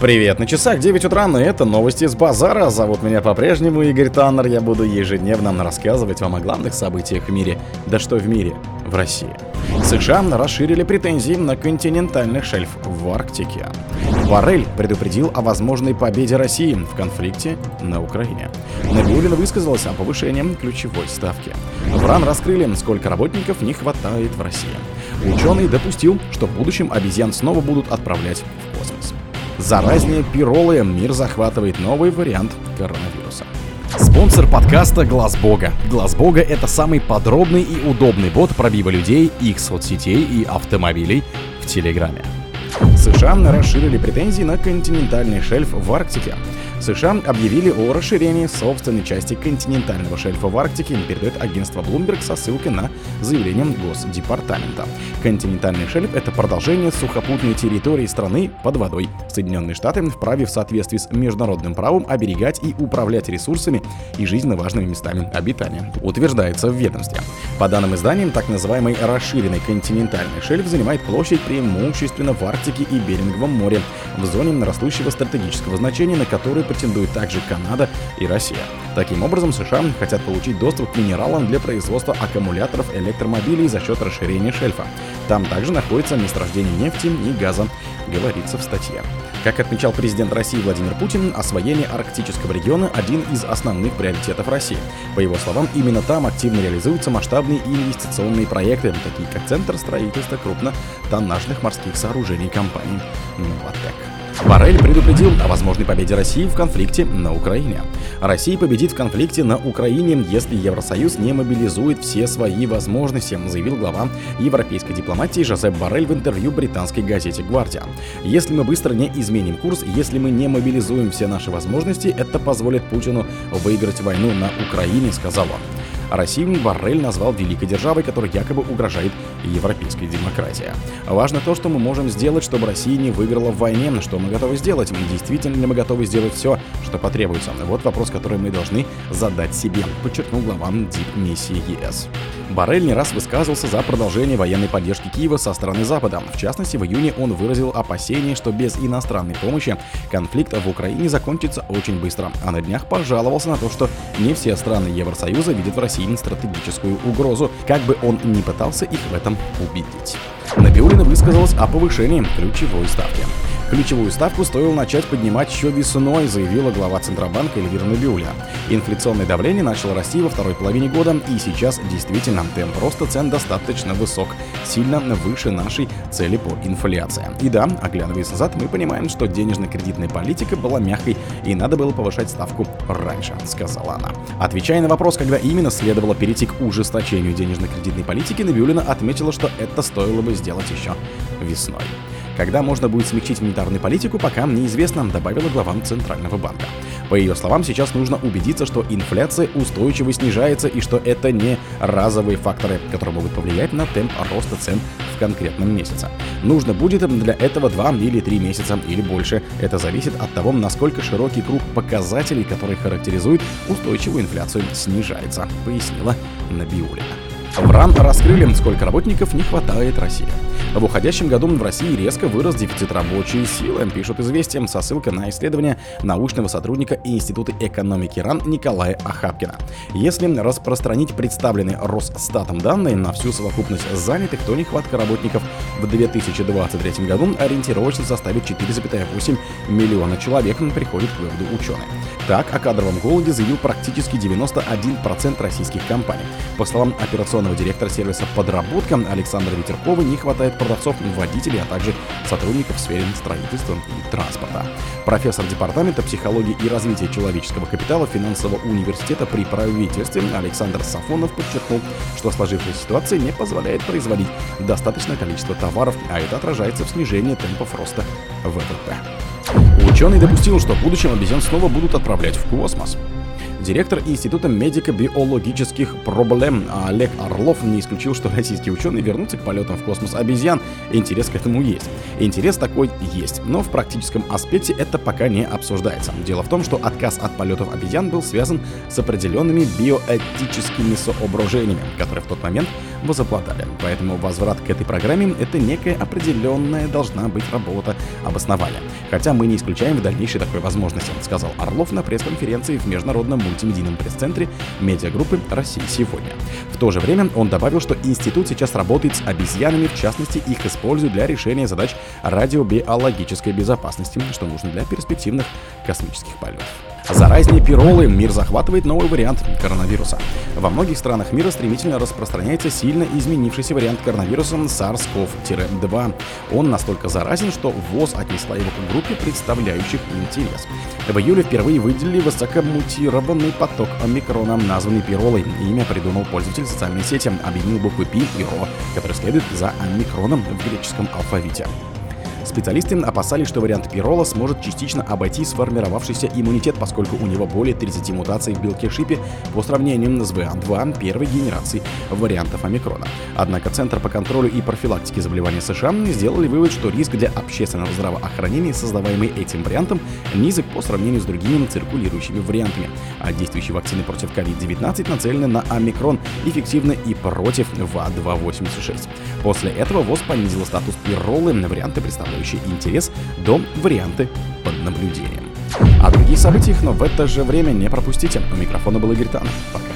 Привет, на часах 9 утра, но это новости с базара. Зовут меня по-прежнему Игорь Таннер. Я буду ежедневно рассказывать вам о главных событиях в мире. Да что в мире, в России. США расширили претензии на континентальный шельф в Арктике. Боррель предупредил о возможной победе России в конфликте на Украине. Набиуллина высказалась о повышении ключевой ставки. В РАН раскрыли, сколько работников не хватает в России. Ученый допустил, что в будущем обезьян снова будут отправлять в космос. Заразнее пиролы, мир захватывает новый вариант коронавируса. Спонсор подкаста «Глаз Бога». «Глаз Бога» — это самый подробный и удобный бот пробива людей, их соцсетей и автомобилей в Телеграме. США расширили претензии на континентальный шельф в Арктике. США объявили о расширении собственной части континентального шельфа в Арктике, передает агентство Bloomberg со ссылкой на заявление Госдепартамента. Континентальный шельф — это продолжение сухопутной территории страны под водой. Соединенные Штаты вправе в соответствии с международным правом оберегать и управлять ресурсами и жизненно важными местами обитания, утверждается в ведомстве. По данным издания, так называемый расширенный континентальный шельф занимает площадь преимущественно в Арктике и Беринговом море, в зоне растущего стратегического значения, на которую претендуют также Канада и Россия. Таким образом, США хотят получить доступ к минералам для производства аккумуляторов электромобилей за счет расширения шельфа. Там также находится месторождение нефти и газа, говорится в статье. Как отмечал президент России Владимир Путин, освоение арктического региона – один из основных приоритетов России. По его словам, именно там активно реализуются масштабные инвестиционные проекты, такие как Центр строительства крупнотоннажных морских сооружений компании «Новатэк». Боррель предупредил о возможной победе России в конфликте на Украине. Россия победит в конфликте на Украине, если Евросоюз не мобилизует все свои возможности, заявил глава европейской дипломатии Жозеп Боррель в интервью британской газете «Гвардия». Если мы быстро не изменим курс, если мы не мобилизуем все наши возможности, это позволит Путину выиграть войну на Украине, сказал он. Россию Боррель назвал великой державой, которая якобы угрожает европейской демократии. Важно то, что мы можем сделать, чтобы Россия не выиграла в войне. Что мы готовы сделать? Действительно ли мы готовы сделать все, что потребуется? Вот вопрос, который мы должны задать себе, подчеркнул глава дипмиссии ЕС. Боррель не раз высказывался за продолжение военной поддержки Киева со стороны Запада. В частности, в июне он выразил опасение, что без иностранной помощи конфликт в Украине закончится очень быстро. А на днях пожаловался на то, что не все страны Евросоюза видят в России стратегическую угрозу, как бы он ни пытался их в этом убедить. Набиуллина высказалась о повышении ключевой ставки. Ключевую ставку стоило начать поднимать еще весной, заявила глава Центробанка Эльвира Набиуллина. Инфляционное давление начало расти во второй половине года, и сейчас действительно темп роста цен достаточно высок, сильно выше нашей цели по инфляции. И да, оглядываясь назад, мы понимаем, что денежно-кредитная политика была мягкой, и надо было повышать ставку раньше, сказала она. Отвечая на вопрос, когда именно следовало перейти к ужесточению денежно-кредитной политики, Набиуллина отметила, что это стоило бы сделать еще весной. Когда можно будет смягчить монетарную политику, пока неизвестно, добавила глава Центрального банка. По ее словам, сейчас нужно убедиться, что инфляция устойчиво снижается и что это не разовые факторы, которые могут повлиять на темп роста цен в конкретном месяце. Нужно будет для этого 2 или 3 месяца или больше. Это зависит от того, насколько широкий круг показателей, которые характеризуют устойчивую инфляцию, снижается, пояснила Набиуллина. В РАН раскрыли, сколько работников не хватает России. В уходящем году в России резко вырос дефицит рабочей силы, пишут «Известия» со ссылкой на исследование научного сотрудника Института экономики РАН Николая Ахапкина. Если распространить представленные Росстатом данные на всю совокупность занятых, то нехватка работников в 2023 году ориентировочно составит 4,8 миллиона человек, приходит к выводу ученые. Так, о кадровом голоде заявил практически 91% российских компаний. По словам операционного директора сервиса «Подработка» Александра Ветеркова, не хватает продавцов, водителей, а также сотрудников в сфере строительства и транспорта. Профессор департамента психологии и развития человеческого капитала финансового университета при правительстве Александр Сафонов подчеркнул, что сложившаяся ситуация не позволяет производить достаточное количество товаров, а это отражается в снижении темпов роста ВВП. Ученый допустил, что в будущем обезьян снова будут отправлять в космос. директор Института медико-биологических проблем Олег Орлов не исключил, что российские ученые вернутся к полетам в космос обезьян. Интерес к этому есть. Интерес такой есть, но в практическом аспекте это пока не обсуждается. Дело в том, что отказ от полетов обезьян был связан с определенными биоэтическими соображениями, которые в тот момент возобладали. Поэтому возврат к этой программе — это некая определенная должна быть работа обоснования. Хотя мы не исключаем в дальнейшей такой возможности, сказал Орлов на пресс-конференции в Международном мультимедийном пресс-центре медиагруппы «Россия сегодня». В то же время он добавил, что институт сейчас работает с обезьянами, в частности, их используют для решения задач радиобиологической безопасности, что нужно для перспективных космических полетов. Заразные пиролы. Мир захватывает новый вариант коронавируса. Во многих странах мира стремительно распространяется сильно изменившийся вариант коронавируса SARS-CoV-2. Он настолько заразен, что ВОЗ отнесла его к группе, представляющих интерес. В июле впервые выделили высокомутированный поток омикрона, названный пиролой. Имя придумал пользователь социальной сети, объединил буквы Пи и Ро, которые следуют за омикроном в греческом алфавите. Специалисты опасались, что вариант пирола сможет частично обойти сформировавшийся иммунитет, поскольку у него более 30 мутаций в белке шипе по сравнению с ВА-2 первой генерации вариантов омикрона. Однако Центр по контролю и профилактике заболеваний США сделали вывод, что риск для общественного здравоохранения, создаваемый этим вариантом, низок по сравнению с другими циркулирующими вариантами. А действующие вакцины против COVID-19 нацелены на омикрон, эффективны и против ВА-286. После этого ВОЗ понизила статус пиролы на варианты представления интерес до варианты под наблюдением. О других событиях, но в это же время не пропустите. У микрофона был Игорь Таннер. Пока.